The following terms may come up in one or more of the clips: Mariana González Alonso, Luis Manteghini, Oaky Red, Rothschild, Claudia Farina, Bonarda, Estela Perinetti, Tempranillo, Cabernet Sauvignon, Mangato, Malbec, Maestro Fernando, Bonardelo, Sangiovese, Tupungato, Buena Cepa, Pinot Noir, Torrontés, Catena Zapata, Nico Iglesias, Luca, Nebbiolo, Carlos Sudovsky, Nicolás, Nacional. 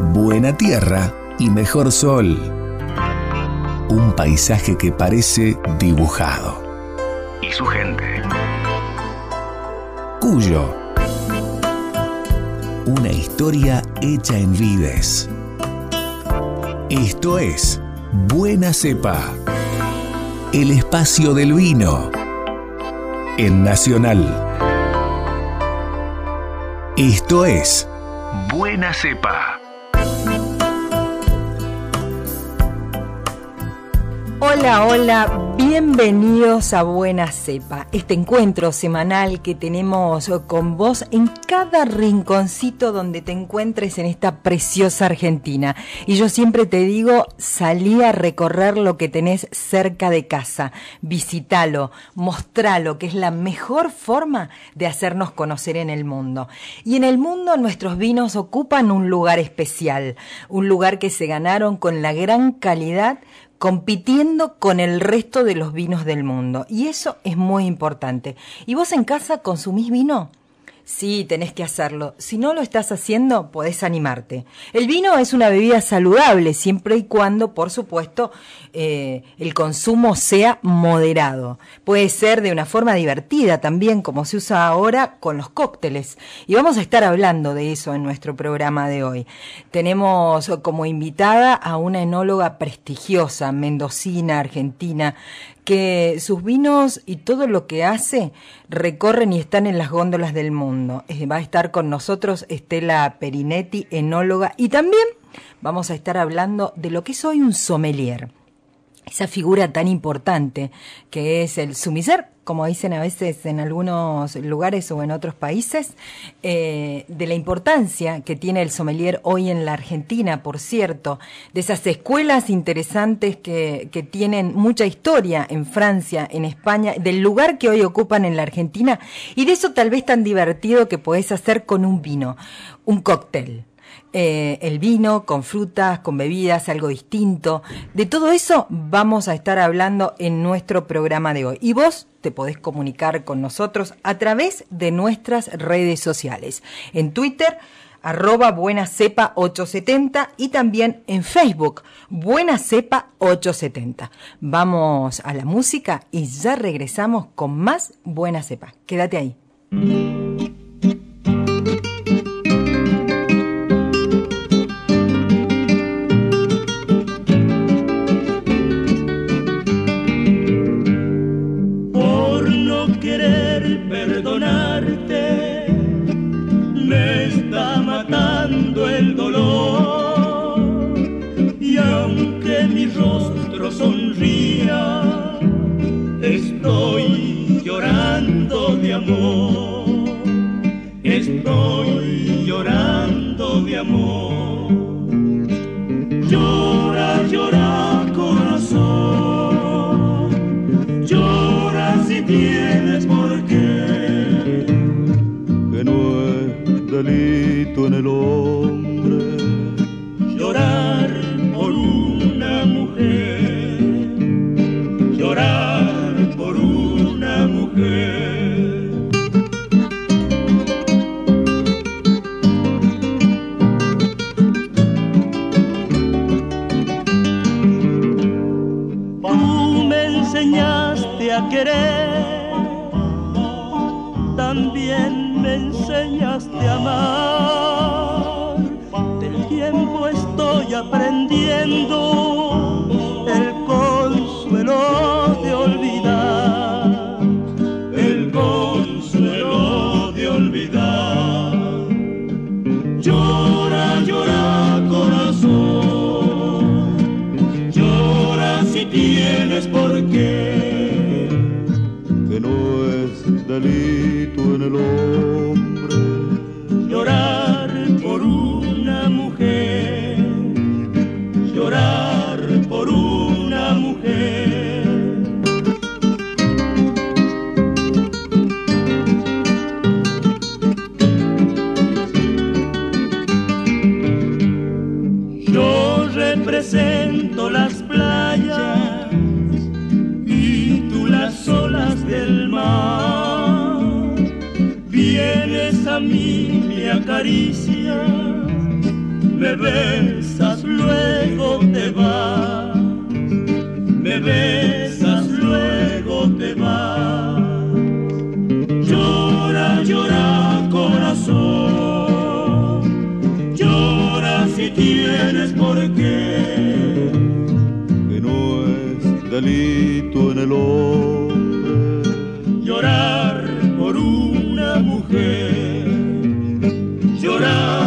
buena tierra y mejor sol. Un paisaje que parece dibujado. Y su gente. Cuyo. Una historia hecha en vides. Esto es Buena Cepa, el espacio del vino en Nacional. Esto es Buena Cepa. Hola, hola, bienvenidos a Buena Cepa, este encuentro semanal que tenemos con vos en cada rinconcito donde te encuentres en esta preciosa Argentina. Y yo siempre te digo, salí a recorrer lo que tenés cerca de casa, visitalo, mostralo, que es la mejor forma de hacernos conocer en el mundo. Y en el mundo nuestros vinos ocupan un lugar especial, un lugar que se ganaron con la gran calidad, compitiendo con el resto de los vinos del mundo. Y eso es muy importante. ¿Y vos en casa consumís vino? Sí, tenés que hacerlo. Si no lo estás haciendo, podés animarte. El vino es una bebida saludable, siempre y cuando, por supuesto, el consumo sea moderado. Puede ser de una forma divertida también, como se usa ahora con los cócteles. Y vamos a estar hablando de eso en nuestro programa de hoy. Tenemos como invitada a una enóloga prestigiosa, mendocina, argentina, que sus vinos y todo lo que hace recorren y están en las góndolas del mundo. Va a estar con nosotros Estela Perinetti, enóloga, y también vamos a estar hablando de lo que es hoy un sommelier. Esa figura tan importante que es el sommelier, como dicen a veces en algunos lugares o en otros países, de la importancia que tiene el sommelier hoy en la Argentina, por cierto, de esas escuelas interesantes que tienen mucha historia en Francia, en España, del lugar que hoy ocupan en la Argentina, y de eso tal vez tan divertido que podés hacer con un vino, un cóctel. El vino, con frutas, con bebidas, algo distinto. De todo eso vamos a estar hablando en nuestro programa de hoy. Y vos te podés comunicar con nosotros a través de nuestras redes sociales. En Twitter, @BuenaCepa870, y también en Facebook, BuenaCepa870. Vamos a la música y ya regresamos con más Buena Cepa. Quédate ahí. Estoy llorando de amor. Llora, llora, corazón. Llora si tienes por qué. Que no es delito en el hombre llorar por una mujer. Llorar por una mujer. Querer, también me enseñaste a amar. Del tiempo estoy aprendiendo el consuelo de olvidar, el consuelo de olvidar. Llora, llora, corazón. Llora si tienes por qué. Delito en el hombre llorar por una mujer, llorar por una mujer. Yo represento las playas y tú las olas del mar. Vienes a mí, me acaricias, Me besas, luego te vas. Me besas, luego te vas. Llora, llora, corazón. Llora si tienes por qué. Que no es delito en el hombre llorar por una mujer. Llorar.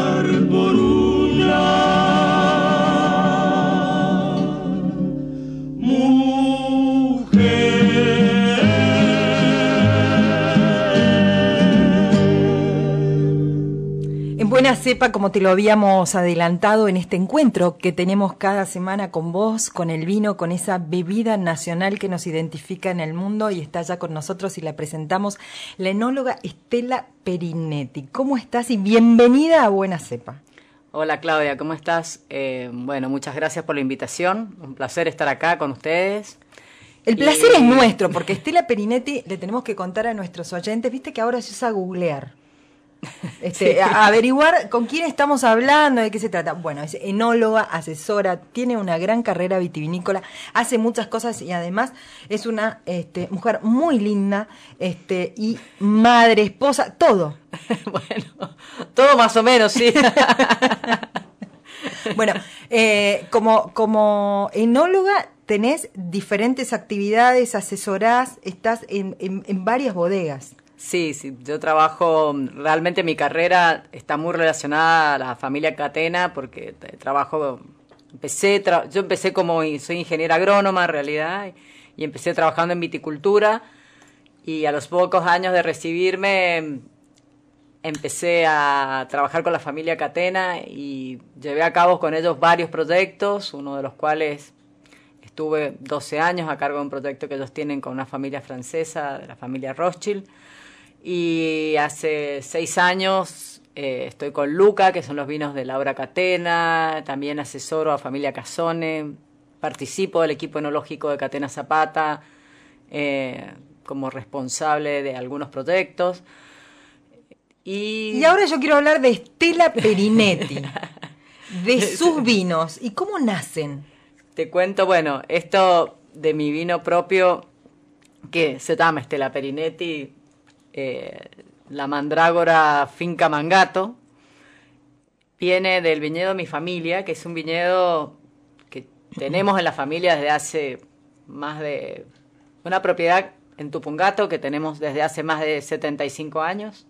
Buena Cepa, como te lo habíamos adelantado en este encuentro que tenemos cada semana con vos, con el vino, con esa bebida nacional que nos identifica en el mundo, y está ya con nosotros y la presentamos, la enóloga Estela Perinetti. ¿Cómo estás? Y bienvenida a Buena Cepa. Hola Claudia, ¿cómo estás? Bueno, muchas gracias por la invitación, un placer estar acá con ustedes. El placer es nuestro, porque Estela Perinetti le tenemos que contar a nuestros oyentes, viste que ahora se usa googlear. Sí. Averiguar con quién estamos hablando, de qué se trata. Bueno, es enóloga, asesora, tiene una gran carrera vitivinícola, hace muchas cosas y además es una mujer muy linda, y madre, esposa, todo. Bueno, todo más o menos, sí. Bueno, como enóloga tenés diferentes actividades, asesorás, estás en varias bodegas. Sí, yo trabajo, realmente mi carrera está muy relacionada a la familia Catena, porque yo empecé como, soy ingeniera agrónoma en realidad, y empecé trabajando en viticultura, y a los pocos años de recibirme empecé a trabajar con la familia Catena y llevé a cabo con ellos varios proyectos, uno de los cuales estuve 12 años a cargo de un proyecto que ellos tienen con una familia francesa, de la familia Rothschild. Y hace 6 años estoy con Luca, que son los vinos de Laura Catena, también asesoro a Familia Casone, participo del equipo enológico de Catena Zapata como responsable de algunos proyectos. Y ahora yo quiero hablar de Estela Perinetti, de sus vinos y cómo nacen. Te cuento, bueno, esto de mi vino propio, que se llama Estela Perinetti, la mandrágora finca Mangato, viene del viñedo de mi familia, que es un viñedo que tenemos en la familia desde hace más de... una propiedad en Tupungato que tenemos desde hace más de 75 años.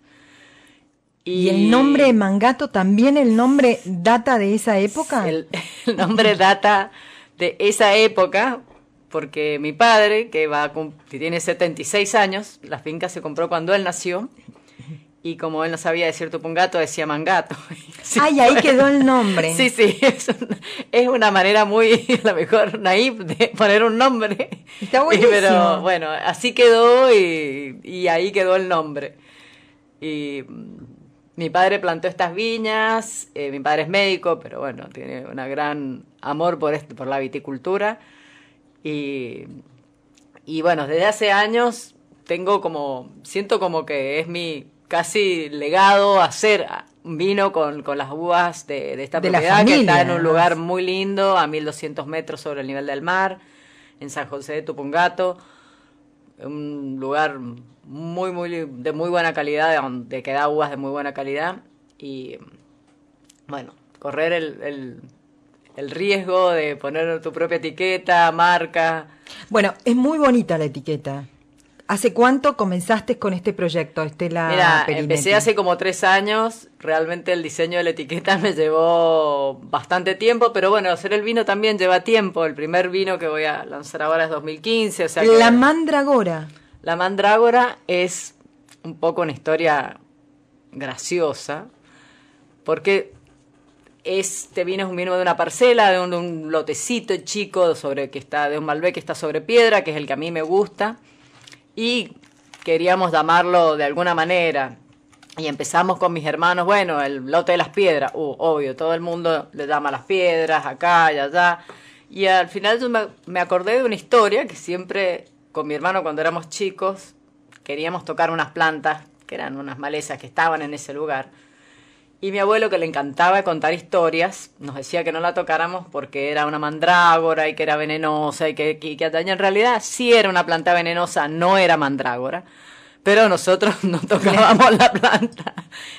¿Y el nombre de Mangato también, el nombre data de esa época? El nombre data de esa época... porque mi padre, que tiene 76 años, la finca se compró cuando él nació, y como él no sabía decir Tupungato, decía Mangato. Sí, ahí quedó el nombre. Sí, es una manera muy, a lo mejor, naif de poner un nombre. Está buenísimo. Pero bueno, así quedó y ahí quedó el nombre. Y mi padre plantó estas viñas, mi padre es médico, pero bueno, tiene un gran amor por la viticultura. Y bueno, desde hace años siento como que es mi casi legado hacer vino con las uvas de esta propiedad, que está en un lugar muy lindo, a 1200 metros sobre el nivel del mar, en San José de Tupungato, un lugar de muy buena calidad, donde queda uvas de muy buena calidad, y bueno, correr el riesgo de poner tu propia etiqueta, marca. Bueno, es muy bonita la etiqueta. ¿Hace cuánto comenzaste con este proyecto, Estela Perinetti? Mira, empecé hace como 3 años. Realmente el diseño de la etiqueta me llevó bastante tiempo, pero bueno, hacer el vino también lleva tiempo. El primer vino que voy a lanzar ahora es 2015. O sea que... La mandrágora. La mandrágora es un poco una historia graciosa, porque... este vino es un vino de una parcela, de un lotecito chico de un Malbec que está sobre piedra, que es el que a mí me gusta, y queríamos llamarlo de alguna manera, y empezamos con mis hermanos, bueno, el lote de las piedras, obvio, todo el mundo le llama las piedras, acá y allá, y al final yo me acordé de una historia que siempre con mi hermano cuando éramos chicos queríamos tocar unas plantas, que eran unas malezas que estaban en ese lugar, Y mi abuelo, que le encantaba contar historias, nos decía que no la tocáramos porque era una mandrágora y que era venenosa y que en realidad sí era una planta venenosa, no era mandrágora. Pero nosotros no tocábamos la planta,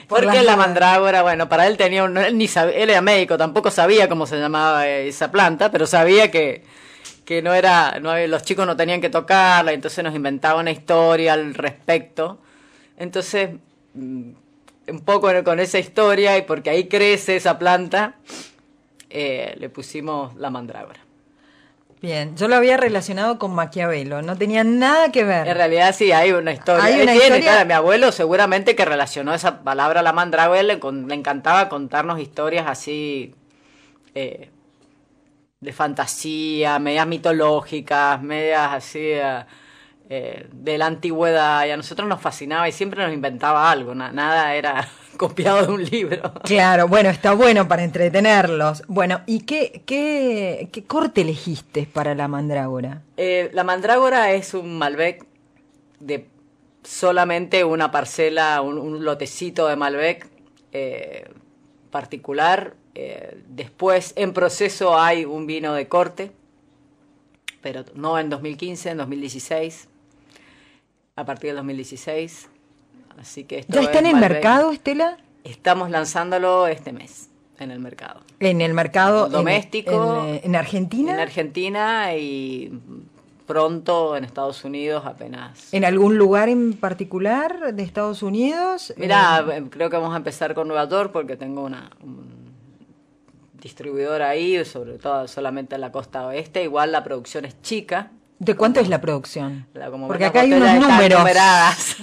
porque la mandrágora, bueno, para él tenía un... Él, ni sabía, él era médico, tampoco sabía cómo se llamaba esa planta, pero sabía que no era... No, los chicos no tenían que tocarla, entonces nos inventaba una historia al respecto. Entonces, un poco con esa historia, y porque ahí crece esa planta, le pusimos la mandrágora. Bien, yo lo había relacionado con Maquiavelo, no tenía nada que ver. En realidad sí, hay una historia. ¿Hay una historia? Claro, mi abuelo seguramente que relacionó esa palabra, la mandrágora, le encantaba contarnos historias así de fantasía, medias mitológicas, medias así de la antigüedad, y a nosotros nos fascinaba y siempre nos inventaba algo, nada era copiado de un libro. Claro, bueno, está bueno para entretenerlos. Bueno, ¿y qué corte elegiste para la mandrágora? La mandrágora es un Malbec de solamente una parcela, un lotecito de Malbec particular. Después, en proceso hay un vino de corte, pero no en 2015, en 2016, a partir del 2016. Así que esto ¿ya está en el mercado, Estela? Estamos lanzándolo este mes, en el mercado. ¿En el mercado doméstico? ¿En Argentina? En Argentina y pronto en Estados Unidos apenas. ¿En algún lugar en particular de Estados Unidos? Mirá, creo que vamos a empezar con Nueva York porque tengo un distribuidor ahí, sobre todo solamente en la costa oeste. Igual la producción es chica. ¿De cuánto es la producción? Porque acá hay unos números.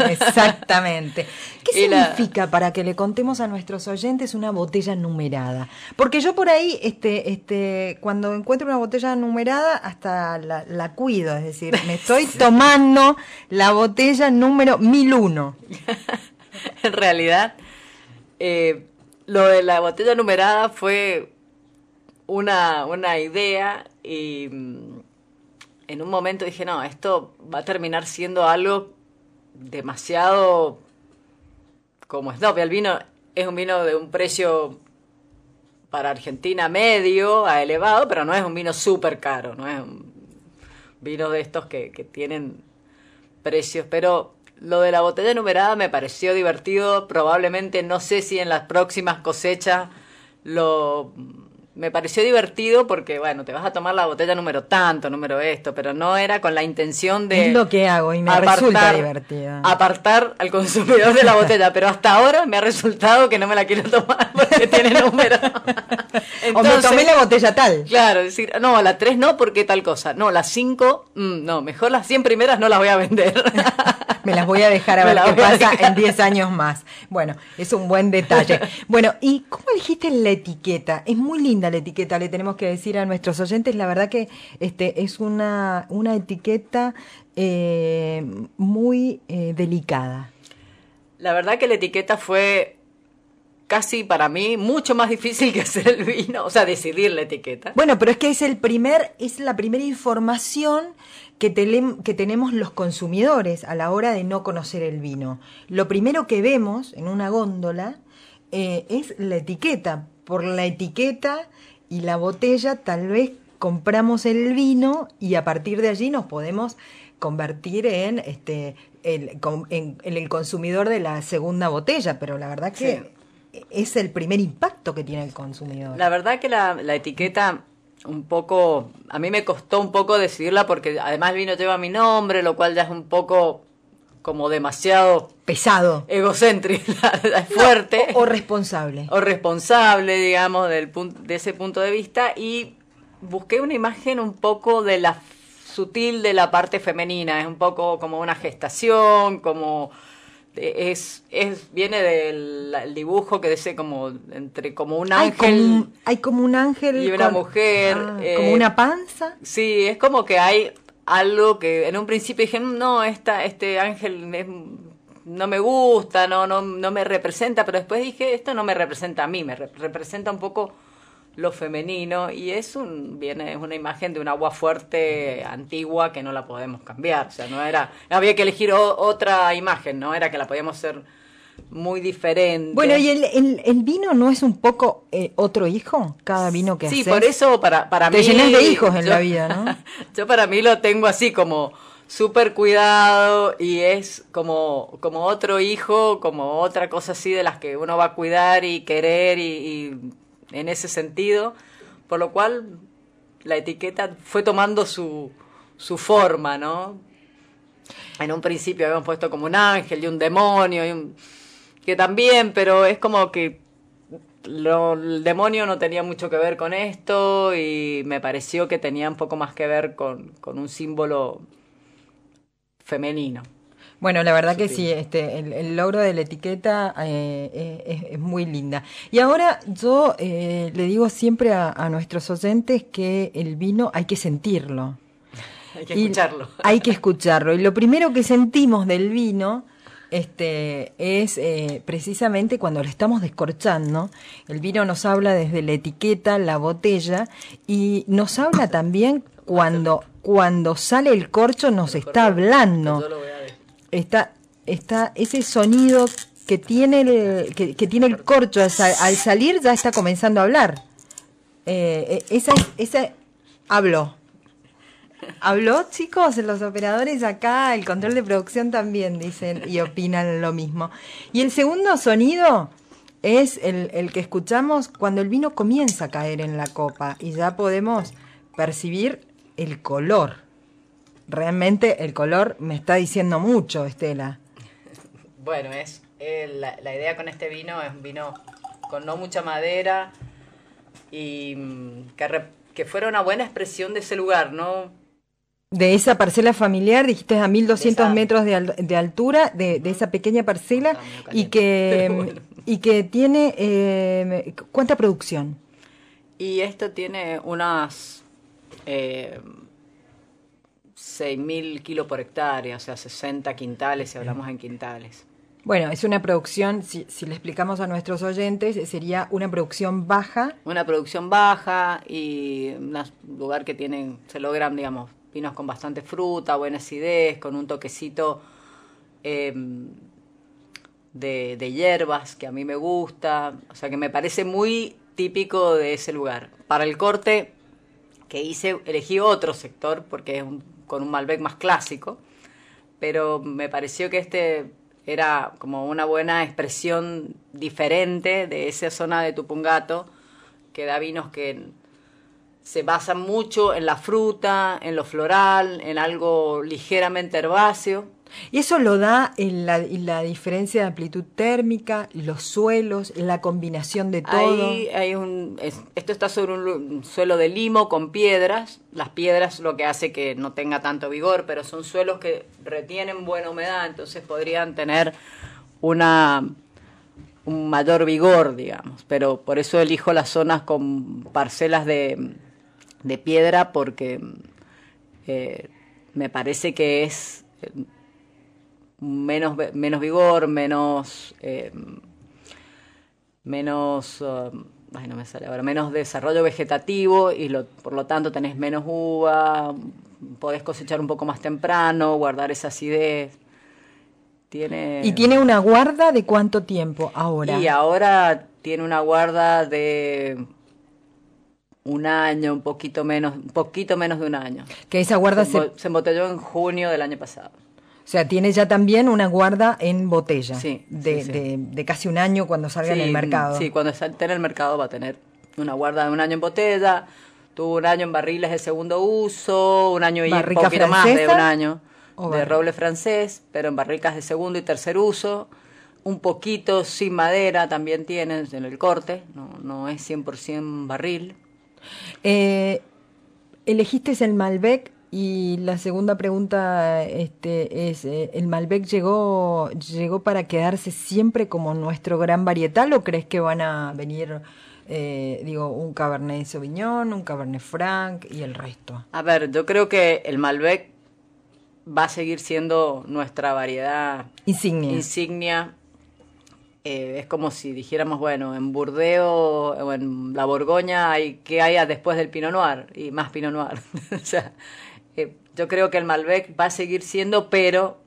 Exactamente. ¿Qué significa, para que le contemos a nuestros oyentes, una botella numerada? Porque yo por ahí, cuando encuentro una botella numerada, hasta la cuido. Es decir, me estoy tomando la botella número 1001. En realidad, lo de la botella numerada fue una idea y... En un momento dije, no, esto va a terminar siendo algo demasiado como snob. El vino es un vino de un precio para Argentina medio a elevado, pero no es un vino súper caro, no es un vino de estos que tienen precios. Pero lo de la botella numerada me pareció divertido. Probablemente, no sé si en las próximas cosechas me pareció divertido porque, bueno, te vas a tomar la botella número tanto, número esto, pero no era con la intención de... Es lo que hago y me resulta divertida. Apartar al consumidor de la botella, pero hasta ahora me ha resultado que no me la quiero tomar porque tiene número. Entonces, o me tomé la botella tal. Claro, decir, no, la 3 no porque tal cosa. No, la 5, no, mejor las 100 primeras no las voy a vender. Me las voy a dejar a ver qué pasa en 10 años más. Bueno, es un buen detalle. Bueno, ¿y cómo elegiste la etiqueta? Es muy linda la etiqueta, le tenemos que decir a nuestros oyentes. La verdad que es una etiqueta muy delicada. La verdad que la etiqueta fue casi para mí mucho más difícil que hacer el vino, o sea, decidir la etiqueta. Bueno, pero es que es la primera información que tenemos los consumidores a la hora de no conocer el vino. Lo primero que vemos en una góndola es la etiqueta. Por la etiqueta y la botella tal vez compramos el vino y a partir de allí nos podemos convertir en el consumidor de la segunda botella, pero la verdad que sí, es el primer impacto que tiene el consumidor. La verdad que la etiqueta un poco, a mí me costó un poco decidirla porque además el vino lleva mi nombre, lo cual ya es un poco como demasiado pesado, egocéntrico, fuerte. No, o responsable. O responsable, digamos, de ese punto de vista. Y busqué una imagen un poco de la sutil de la parte femenina. Es un poco como una gestación, como... viene del dibujo que dice como un ángel. Hay como un ángel y una mujer. Como una panza. Sí, es como que hay algo que en un principio dije, no, este ángel no me gusta, no me representa, pero después dije, esto no me representa a mí, me representa un poco lo femenino, y es una imagen de un agua fuerte antigua que no la podemos cambiar. O sea, había que elegir otra imagen, no era que la podíamos hacer muy diferente. Bueno, ¿y el vino no es un poco otro hijo? Cada vino que haces. Sí, por eso para mí... Te llenas de hijos en la vida, ¿no? Yo para mí lo tengo así como súper cuidado y es como otro hijo, como otra cosa así de las que uno va a cuidar y querer y en ese sentido. Por lo cual la etiqueta fue tomando su forma, ¿no? En un principio habíamos puesto como un ángel y un demonio, que también, pero es como que el demonio no tenía mucho que ver con esto y me pareció que tenía un poco más que ver con un símbolo femenino. Bueno, la verdad que sí, el logro de la etiqueta es muy linda. Y ahora yo le digo siempre a nuestros oyentes que el vino hay que sentirlo. Hay que escucharlo. Hay que escucharlo. Y lo primero que sentimos del vino es precisamente cuando lo estamos descorchando. El vino nos habla desde la etiqueta, la botella, y nos habla también cuando sale el corcho, nos está hablando. Está ese sonido que tiene el corcho al salir, ya está comenzando a hablar. Esa habló. Habló, chicos, los operadores acá, el control de producción también dicen y opinan lo mismo. Y el segundo sonido es el que escuchamos cuando el vino comienza a caer en la copa y ya podemos percibir el color. Realmente el color me está diciendo mucho, Estela. Bueno, es la idea con este vino es un vino con no mucha madera y que fuera una buena expresión de ese lugar, ¿no? De esa parcela familiar, dijiste a 1200 metros de altura, de esa pequeña parcela, y que tiene... ¿cuánta producción? Y esto tiene unas 6.000 kilos por hectárea, o sea, 60 quintales, si hablamos en quintales. Bueno, es una producción, si le explicamos a nuestros oyentes, sería una producción baja. Una producción baja y un lugar que tienen, se logran, digamos, vinos con bastante fruta, buena acidez, con un toquecito de hierbas que a mí me gusta. O sea, que me parece muy típico de ese lugar. Para el corte que hice, elegí otro sector porque es con un Malbec más clásico, pero me pareció que este... era como una buena expresión diferente de esa zona de Tupungato, que da vinos que se basan mucho en la fruta, en lo floral, en algo ligeramente herbáceo. Y eso lo da en la diferencia de amplitud térmica, los suelos, la combinación de todo. Esto está sobre un suelo de limo con piedras. Las piedras lo que hace que no tenga tanto vigor, pero son suelos que retienen buena humedad, entonces podrían tener un mayor vigor, digamos. Pero por eso elijo las zonas con parcelas de piedra, porque me parece que es... menos vigor, menos desarrollo vegetativo y por lo tanto tenés menos uva, podés cosechar un poco más temprano, guardar esa acidez. ¿Tiene una guarda de cuánto tiempo ahora? Y ahora tiene una guarda de un año, un poquito menos de un año. Que esa guarda se embotelló en junio del año pasado. O sea, tiene ya también una guarda en botella de casi un año cuando salga en el mercado. Sí, cuando esté en el mercado va a tener una guarda de un año en botella, tuvo un año en barriles de segundo uso, un año y un poquito más de un año de roble francés, pero en barricas de segundo y tercer uso, un poquito sin madera también tiene en el corte, no es 100% barril. Elegiste el Malbec. Y la segunda pregunta es, ¿el Malbec llegó para quedarse siempre como nuestro gran varietal o crees que van a venir, un Cabernet Sauvignon, un Cabernet Franc y el resto? A ver, yo creo que el Malbec va a seguir siendo nuestra variedad insignia. Es como si dijéramos, bueno, en Burdeos o en la Borgoña, ¿qué hay después del Pinot Noir? Y más Pinot Noir. O sea, yo creo que el Malbec va a seguir siendo, pero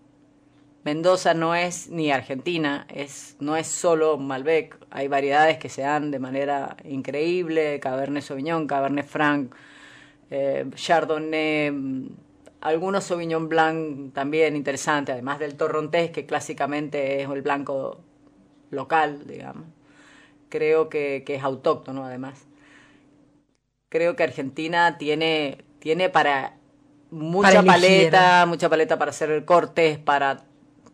Mendoza no es ni Argentina, no es solo Malbec. Hay variedades que se dan de manera increíble, Cabernet Sauvignon, Cabernet Franc, Chardonnay, algunos Sauvignon Blanc también interesantes, además del Torrontés, que clásicamente es el blanco local, digamos. Creo que es autóctono, además. Creo que Argentina tiene para mucha paleta para hacer cortes, para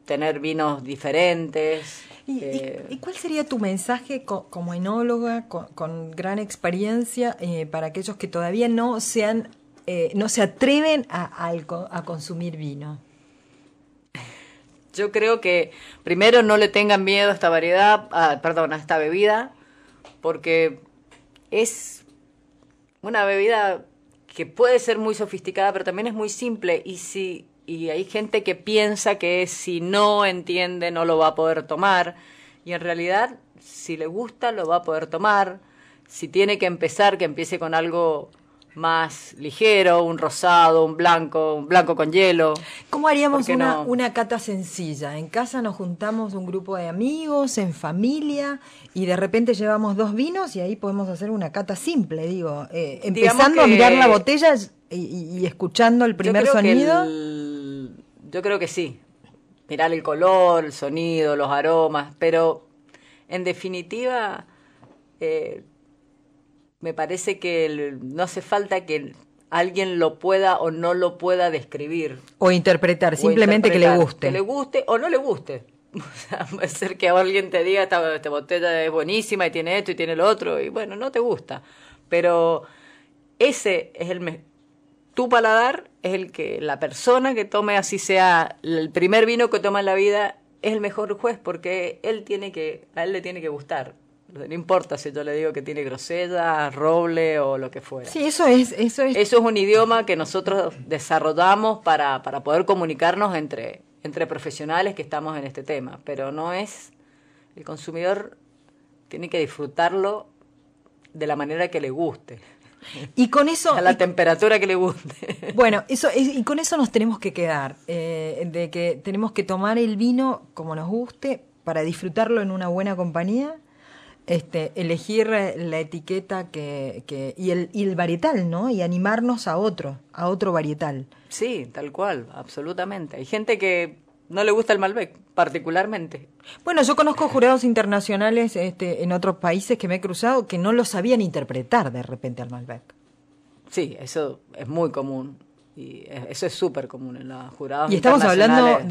tener vinos diferentes. ¿Y cuál sería tu mensaje como enóloga, con gran experiencia, para aquellos que todavía no se atreven a consumir vino? Yo creo que primero no le tengan miedo a esta variedad, a esta bebida, porque es una bebida que puede ser muy sofisticada, pero también es muy simple, y hay gente que piensa que si no entiende no lo va a poder tomar, y en realidad si le gusta lo va a poder tomar. Si tiene que empezar, que empiece con algo más ligero, un rosado, un blanco con hielo. ¿Cómo haríamos una cata sencilla? En casa nos juntamos un grupo de amigos, en familia, y de repente llevamos dos vinos y ahí podemos hacer una cata simple, digo. Empezando a mirar la botella y escuchando el primer sonido. Yo creo que sí. Mirar el color, el sonido, los aromas, pero en definitiva... me parece que no hace falta que alguien lo pueda o no lo pueda describir. O interpretar, simplemente que le guste. Que le guste o no le guste. O sea, puede ser que alguien te diga, esta botella es buenísima y tiene esto y tiene lo otro, y bueno, no te gusta. Pero ese es tu paladar, es el que la persona que tome, así sea el primer vino que toma en la vida, es el mejor juez, porque a él le tiene que gustar. No importa si yo le digo que tiene grosella, roble o lo que fuera. Sí, eso es un idioma que nosotros desarrollamos para poder comunicarnos entre profesionales que estamos en este tema. Pero el consumidor tiene que disfrutarlo de la manera que le guste. Y con eso... A la temperatura que le guste. Bueno, y con eso nos tenemos que quedar. De que tenemos que tomar el vino como nos guste para disfrutarlo en una buena compañía. Elegir la etiqueta y el varietal, ¿no? Y animarnos a otro varietal. Sí, tal cual, absolutamente. Hay gente que no le gusta el Malbec, particularmente. Bueno, yo conozco jurados internacionales en otros países que me he cruzado que no lo sabían interpretar de repente al Malbec. Sí, eso es muy común. Y eso es súper común en los jurados internacionales. Y estamos hablando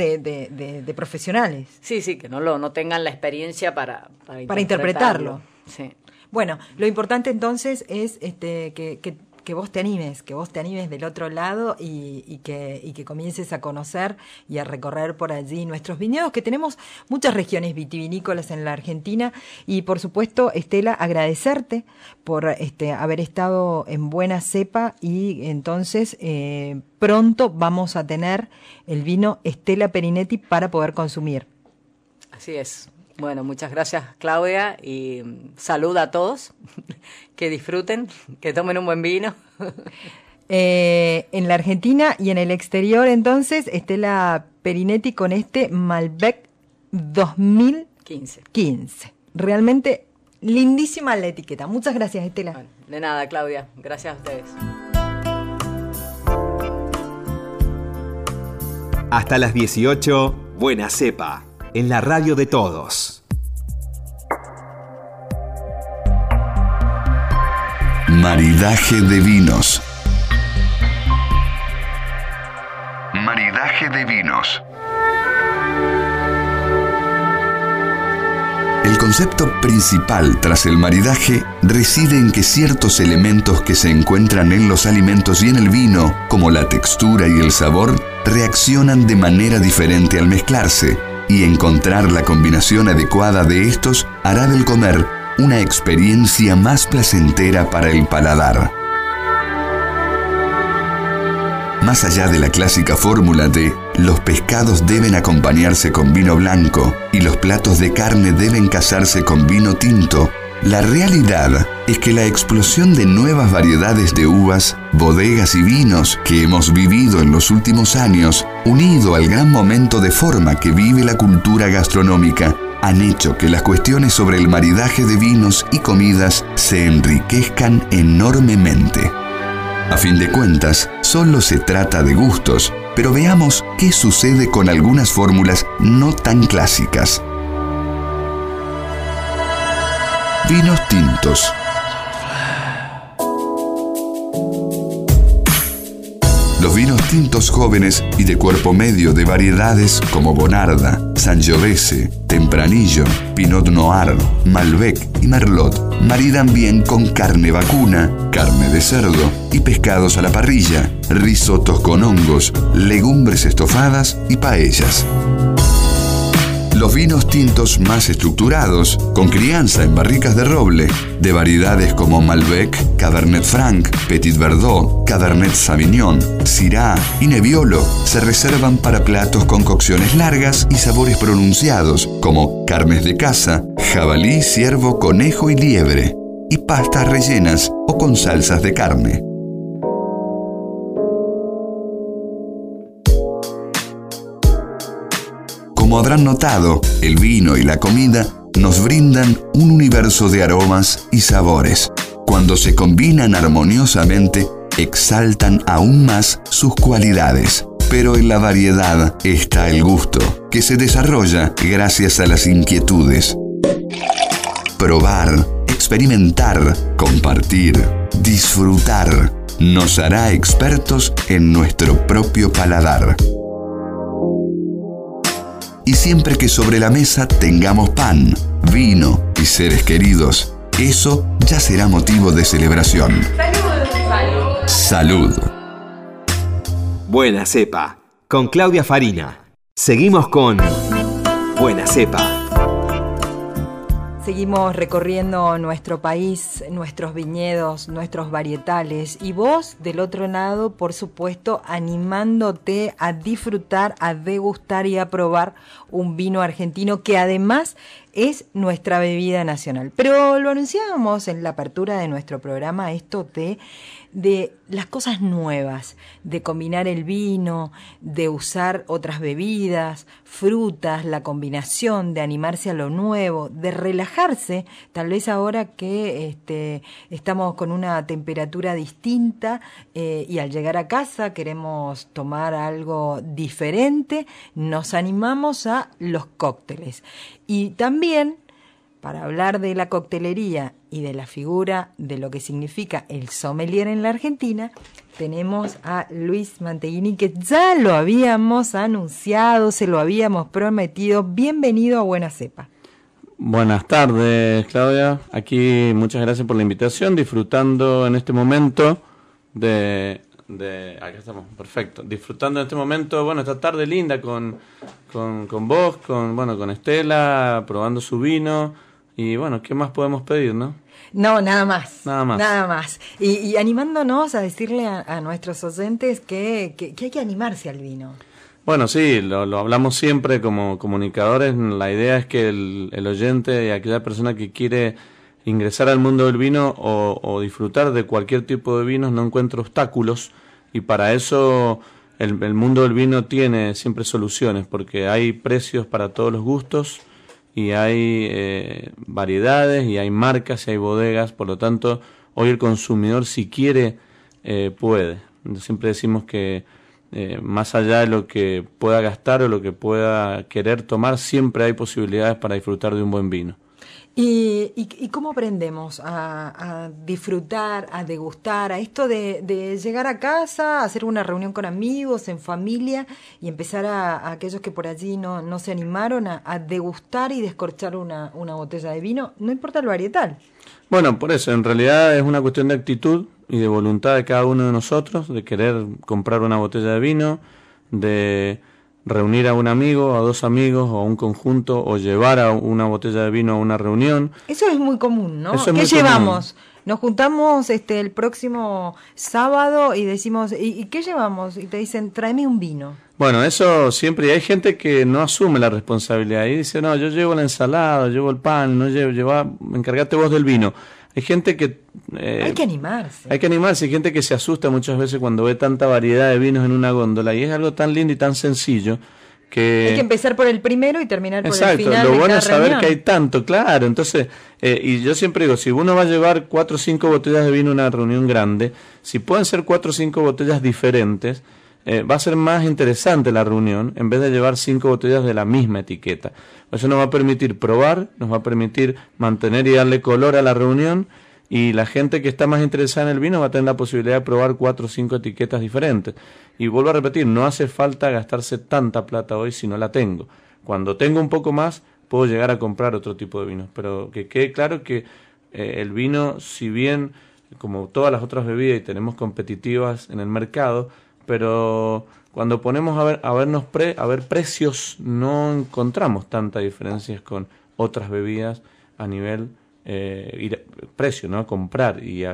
de profesionales. Sí, sí, que no tengan la experiencia para interpretarlo. Sí. Bueno, lo importante entonces es que vos te animes, del otro lado y que comiences a conocer y a recorrer por allí nuestros viñedos, que tenemos muchas regiones vitivinícolas en la Argentina. Y por supuesto, Estela, agradecerte por haber estado en Buena Cepa, y entonces pronto vamos a tener el vino Estela Perinetti para poder consumir. Así es. Bueno, muchas gracias, Claudia, y salud a todos, que disfruten, que tomen un buen vino. En la Argentina y en el exterior, entonces, Estela Perinetti con este Malbec 2015. Realmente lindísima la etiqueta. Muchas gracias, Estela. Bueno, de nada, Claudia. Gracias a ustedes. Hasta las 18, Buena Cepa. En la radio de todos. Maridaje de vinos. Maridaje de vinos. El concepto principal tras el maridaje reside en que ciertos elementos que se encuentran en los alimentos y en el vino, como la textura y el sabor, reaccionan de manera diferente al mezclarse, y encontrar la combinación adecuada de estos hará del comer una experiencia más placentera para el paladar. Más allá de la clásica fórmula de los pescados deben acompañarse con vino blanco y los platos de carne deben casarse con vino tinto, La realidad es que la explosión de nuevas variedades de uvas, bodegas y vinos que hemos vivido en los últimos años, unido al gran momento de forma que vive la cultura gastronómica, han hecho que las cuestiones sobre el maridaje de vinos y comidas se enriquezcan enormemente. A fin de cuentas, solo se trata de gustos, pero veamos qué sucede con algunas fórmulas no tan clásicas. Vinos tintos. Los vinos tintos jóvenes y de cuerpo medio de variedades como Bonarda, Sangiovese, Tempranillo, Pinot Noir, Malbec y Merlot maridan bien con carne vacuna, carne de cerdo y pescados a la parrilla, risotos con hongos, legumbres estofadas y paellas. Los vinos tintos más estructurados, con crianza en barricas de roble, de variedades como Malbec, Cabernet Franc, Petit Verdot, Cabernet Sauvignon, Syrah y Nebbiolo, se reservan para platos con cocciones largas y sabores pronunciados, como carnes de caza, jabalí, ciervo, conejo y liebre, y pastas rellenas o con salsas de carne. Como habrán notado, el vino y la comida nos brindan un universo de aromas y sabores. Cuando se combinan armoniosamente, exaltan aún más sus cualidades. Pero en la variedad está el gusto, que se desarrolla gracias a las inquietudes. Probar, experimentar, compartir, disfrutar, nos hará expertos en nuestro propio paladar. Y siempre que sobre la mesa tengamos pan, vino y seres queridos, eso ya será motivo de celebración. ¡Salud! ¡Salud! Buena Cepa, con Claudia Farina. Seguimos con Buena Cepa. Seguimos recorriendo nuestro país, nuestros viñedos, nuestros varietales. Y vos, del otro lado, por supuesto, animándote a disfrutar, a degustar y a probar un vino argentino que además es nuestra bebida nacional. Pero lo anunciábamos en la apertura de nuestro programa, esto de las cosas nuevas, de combinar el vino, de usar otras bebidas, frutas, la combinación, de animarse a lo nuevo, de relajarse, tal vez ahora que estamos con una temperatura distinta y al llegar a casa queremos tomar algo diferente, nos animamos a los cócteles. Y también, para hablar de la coctelería y de la figura de lo que significa el sommelier en la Argentina, tenemos a Luis Manteghini, que ya lo habíamos anunciado, se lo habíamos prometido. Bienvenido a Buena Cepa. Buenas tardes, Claudia. Aquí, muchas gracias por la invitación, disfrutando en este momento acá estamos, perfecto. Disfrutando en este momento, bueno, esta tarde linda con vos, con Estela, probando su vino. Y bueno, ¿qué más podemos pedir, no? No, nada más. Nada más. Nada más. Y animándonos a decirle a nuestros oyentes que hay que animarse al vino. Bueno, sí, lo hablamos siempre como comunicadores. La idea es que el oyente y aquella persona que quiere ingresar al mundo del vino o disfrutar de cualquier tipo de vinos no encuentra obstáculos, y para eso el mundo del vino tiene siempre soluciones, porque hay precios para todos los gustos y hay variedades y hay marcas y hay bodegas. Por lo tanto, hoy el consumidor, si quiere, puede. Siempre decimos que más allá de lo que pueda gastar o lo que pueda querer tomar, siempre hay posibilidades para disfrutar de un buen vino. ¿Y cómo aprendemos a disfrutar, a degustar, a esto de llegar a casa, hacer una reunión con amigos, en familia, y empezar a aquellos que por allí no se animaron a degustar y descorchar una botella de vino, no importa el varietal? Bueno, por eso, en realidad es una cuestión de actitud y de voluntad de cada uno de nosotros, de querer comprar una botella de vino, de reunir a un amigo, a dos amigos, o a un conjunto, o llevar a una botella de vino a una reunión. Eso es muy común, ¿no? ¿Qué llevamos? Nos juntamos el próximo sábado y decimos, ¿y qué llevamos? Y te dicen, tráeme un vino. Bueno, eso siempre, hay gente que no asume la responsabilidad y dice, no, yo llevo la ensalada, llevo el pan, no llevo, encargate vos del vino. Hay gente que... hay que animarse. Hay que animarse, hay gente que se asusta muchas veces cuando ve tanta variedad de vinos en una góndola y es algo tan lindo y tan sencillo que... Hay que empezar por el primero y terminar por el final. Exacto, lo bueno es saber que hay tanto, claro. Entonces, y yo siempre digo, si uno va a llevar 4 o 5 botellas de vino a una reunión grande, si pueden ser 4 o 5 botellas diferentes... va a ser más interesante la reunión en vez de llevar 5 botellas de la misma etiqueta. Eso nos va a permitir probar, nos va a permitir mantener y darle color a la reunión y la gente que está más interesada en el vino va a tener la posibilidad de probar 4 o 5 etiquetas diferentes. Y vuelvo a repetir, no hace falta gastarse tanta plata hoy si no la tengo. Cuando tengo un poco más, puedo llegar a comprar otro tipo de vinos. Pero que quede claro que el vino, si bien como todas las otras bebidas y tenemos competitivas en el mercado, pero cuando ponemos a ver precios no encontramos tantas diferencias con otras bebidas a nivel precio, ¿no? Comprar y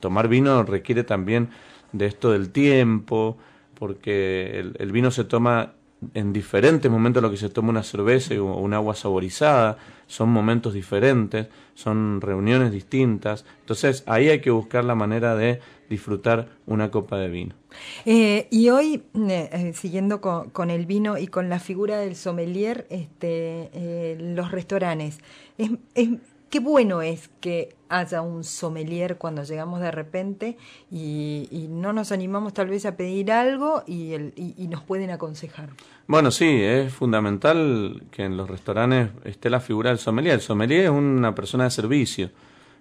tomar vino requiere también de esto del tiempo, porque el vino se toma en diferentes momentos de lo que se toma una cerveza o un agua saborizada, son momentos diferentes, son reuniones distintas, entonces ahí hay que buscar la manera de disfrutar una copa de vino. Y hoy, siguiendo con el vino y con la figura del sommelier, los restaurantes, qué bueno es que haya un sommelier cuando llegamos de repente y no nos animamos tal vez a pedir algo y nos pueden aconsejar. Bueno, sí, es fundamental que en los restaurantes esté la figura del sommelier. El sommelier es una persona de servicio,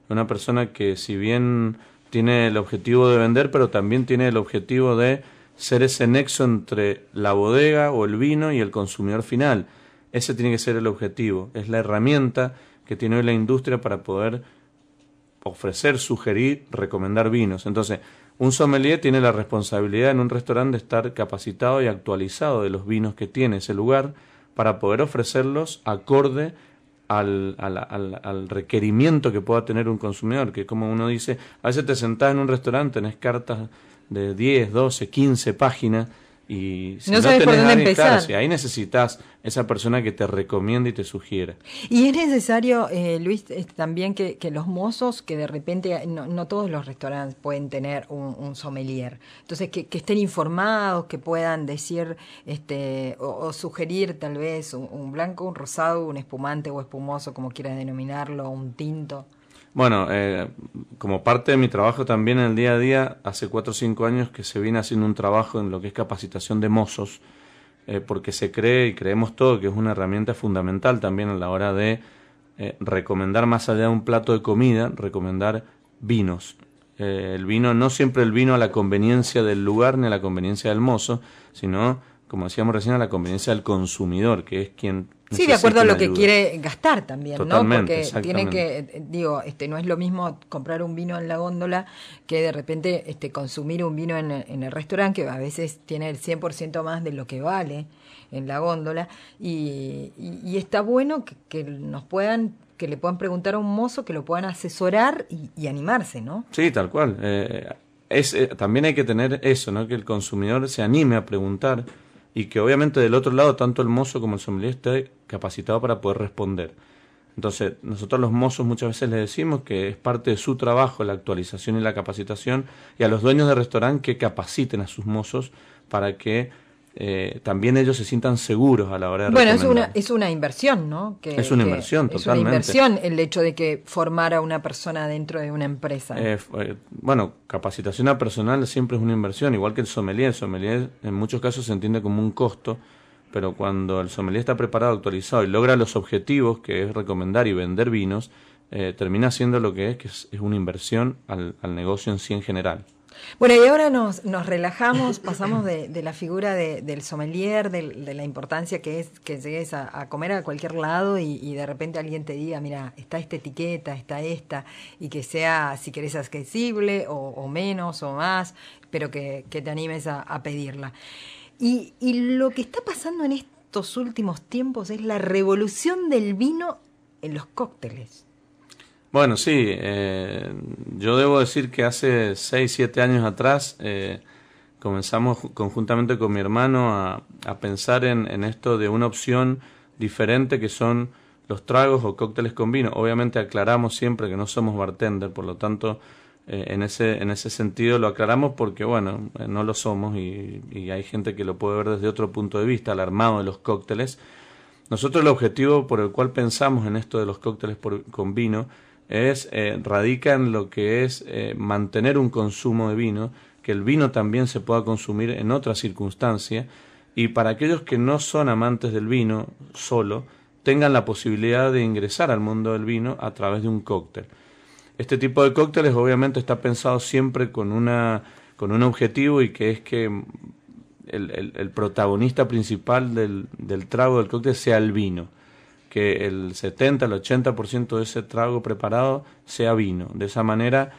una persona que si bien tiene el objetivo de vender, pero también tiene el objetivo de ser ese nexo entre la bodega o el vino y el consumidor final. Ese tiene que ser el objetivo, es la herramienta que tiene hoy la industria para poder ofrecer, sugerir, recomendar vinos. Entonces, un sommelier tiene la responsabilidad en un restaurante de estar capacitado y actualizado de los vinos que tiene ese lugar para poder ofrecerlos acorde al requerimiento que pueda tener un consumidor, que como uno dice, a veces te sentás en un restaurante, tenés cartas de 10, 12, 15 páginas, y si no sabes por dónde empezar. Claro, ahí necesitas esa persona que te recomienda y te sugiera. Y es necesario, Luis, también que los mozos, que de repente no todos los restaurantes pueden tener un sommelier, entonces que estén informados, que puedan decir o sugerir tal vez un blanco, un rosado, un espumante o espumoso, como quieras denominarlo, un tinto. Bueno, como parte de mi trabajo también en el día a día, hace 4 o 5 años que se viene haciendo un trabajo en lo que es capacitación de mozos, porque se cree y creemos todo que es una herramienta fundamental también a la hora de recomendar más allá de un plato de comida, recomendar vinos. El vino, no siempre el vino a la conveniencia del lugar ni a la conveniencia del mozo, sino, como decíamos recién, a la conveniencia del consumidor, que es quien... Sí, de acuerdo a lo que quiere gastar también, ¿no? Porque tiene que, no es lo mismo comprar un vino en la góndola que de repente consumir un vino en el restaurante, que a veces tiene el 100% más de lo que vale en la góndola. Y está bueno que le puedan preguntar a un mozo, que lo puedan asesorar y animarse, ¿no? Sí, tal cual. También hay que tener eso, ¿no? Que el consumidor se anime a preguntar. Y que obviamente del otro lado tanto el mozo como el sommelier esté capacitado para poder responder. Entonces nosotros los mozos muchas veces les decimos que es parte de su trabajo la actualización y la capacitación, y a los dueños de restaurante que capaciten a sus mozos para que también ellos se sientan seguros a la hora de recomendar. Bueno, es una inversión, ¿no? Es una inversión, totalmente. Es una inversión el hecho de que formar a una persona dentro de una empresa. Bueno, capacitación a personal siempre es una inversión, igual que el sommelier. El sommelier en muchos casos se entiende como un costo, pero cuando el sommelier está preparado, actualizado y logra los objetivos, que es recomendar y vender vinos, termina siendo lo que es una inversión al negocio en sí en general. Bueno, y ahora nos relajamos, pasamos de la figura del sommelier, de la importancia que es que llegues a comer a cualquier lado y de repente alguien te diga, mira, está esta etiqueta, está esta, y que sea, si querés, accesible o menos o más, pero que te animes a pedirla. Y lo que está pasando en estos últimos tiempos es la revolución del vino en los cócteles. Bueno, sí, yo debo decir que hace 6, 7 años atrás, comenzamos conjuntamente con mi hermano a pensar en esto de una opción diferente que son los tragos o cócteles con vino. Obviamente aclaramos siempre que no somos bartender, por lo tanto en ese sentido lo aclaramos porque bueno, no lo somos y hay gente que lo puede ver desde otro punto de vista, el armado de los cócteles. Nosotros el objetivo por el cual pensamos en esto de los cócteles con vino es radica en lo que es mantener un consumo de vino, que el vino también se pueda consumir en otra circunstancia, y para aquellos que no son amantes del vino solo, tengan la posibilidad de ingresar al mundo del vino a través de un cóctel. Este tipo de cócteles obviamente está pensado siempre con un objetivo, y que es que el protagonista principal del trago del cóctel sea el vino, que el 70, el 80% de ese trago preparado sea vino. De esa manera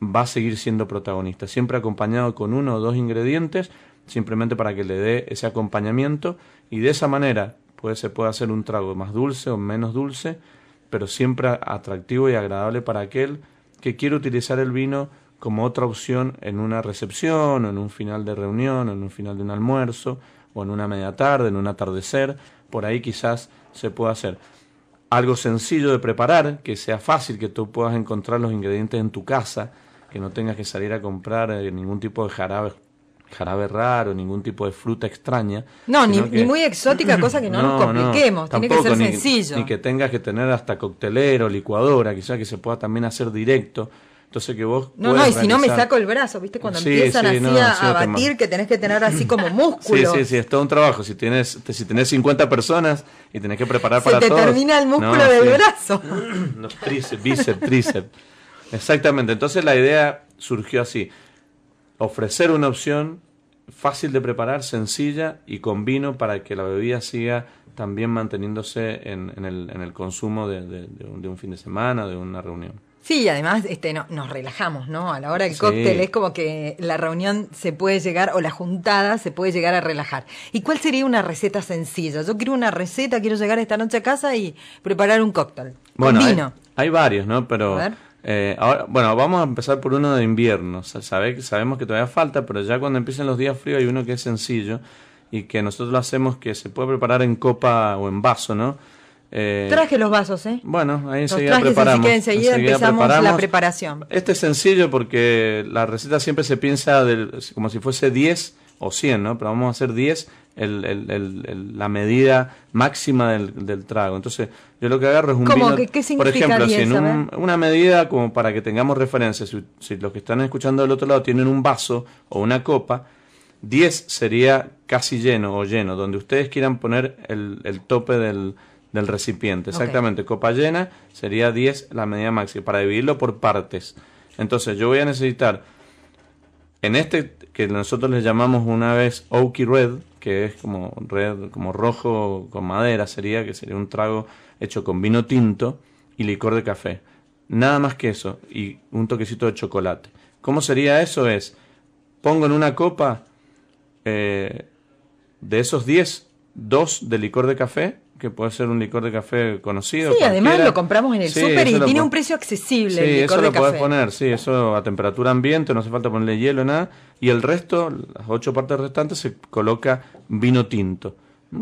va a seguir siendo protagonista, siempre acompañado con uno o dos ingredientes, simplemente para que le dé ese acompañamiento, y de esa manera se puede hacer un trago más dulce o menos dulce, pero siempre atractivo y agradable para aquel que quiere utilizar el vino como otra opción en una recepción, o en un final de reunión, o en un final de un almuerzo, o en una media tarde, en un atardecer. Por ahí quizás se pueda hacer algo sencillo de preparar, que sea fácil, que tú puedas encontrar los ingredientes en tu casa, que no tengas que salir a comprar ningún tipo de jarabe raro, ningún tipo de fruta extraña. No, ni muy exótica, cosa que no nos compliquemos, no, tiene tampoco, que ser sencillo. Ni que tengas que tener hasta coctelero, licuadora, quizás que se pueda también hacer directo. Entonces que vos y si no me saco el brazo, ¿viste? Cuando empiezan así a batir, que tenés que tener así como músculo. Sí, es todo un trabajo. Si tenés 50 personas y tenés que preparar para todos. Se te termina el músculo del brazo. Los tríceps, bíceps, tríceps. Exactamente. Entonces la idea surgió así. Ofrecer una opción fácil de preparar, sencilla y con vino, para que la bebida siga también manteniéndose en el consumo de un fin de semana, de una reunión. Sí, además nos relajamos, ¿no? A la hora del cóctel es como que la reunión se puede llegar, o la juntada se puede llegar a relajar. ¿Y cuál sería una receta sencilla? Yo quiero una receta, quiero llegar esta noche a casa y preparar un cóctel. Bueno, con vino. Hay varios, ¿no? Pero ahora, bueno, vamos a empezar por uno de invierno. Sabemos que todavía falta, pero ya cuando empiecen los días fríos hay uno que es sencillo y que nosotros lo hacemos, que se puede preparar en copa o en vaso, ¿no? Traje los vasos, bueno, ahí enseguida preparamos. Así que enseguida empezamos la preparación. Este es sencillo porque la receta siempre se piensa como si fuese 10 o 100, ¿no? Pero vamos a hacer 10 la medida máxima del trago. Entonces yo lo que agarro es un vino. ¿Qué significa, por ejemplo, 10, si en una medida como para que tengamos referencia, si los que están escuchando del otro lado tienen un vaso o una copa, 10 sería casi lleno o lleno, donde ustedes quieran poner el tope del recipiente, exactamente, copa llena sería 10 la medida máxima, para dividirlo por partes. Entonces yo voy a necesitar, en este que nosotros le llamamos una vez Oaky Red, que es como red, como rojo con madera, sería un trago hecho con vino tinto y licor de café, nada más que eso, y un toquecito de chocolate. ¿Cómo sería eso? Pongo en una copa de esos 10, 2 de licor de café, que puede ser un licor de café conocido. Sí, cualquiera. Además lo compramos en el súper y tiene un precio accesible, el licor de café. Sí, eso lo podés poner, eso a temperatura ambiente, no hace falta ponerle hielo, nada. Y el resto, las 8 partes restantes, se coloca vino tinto,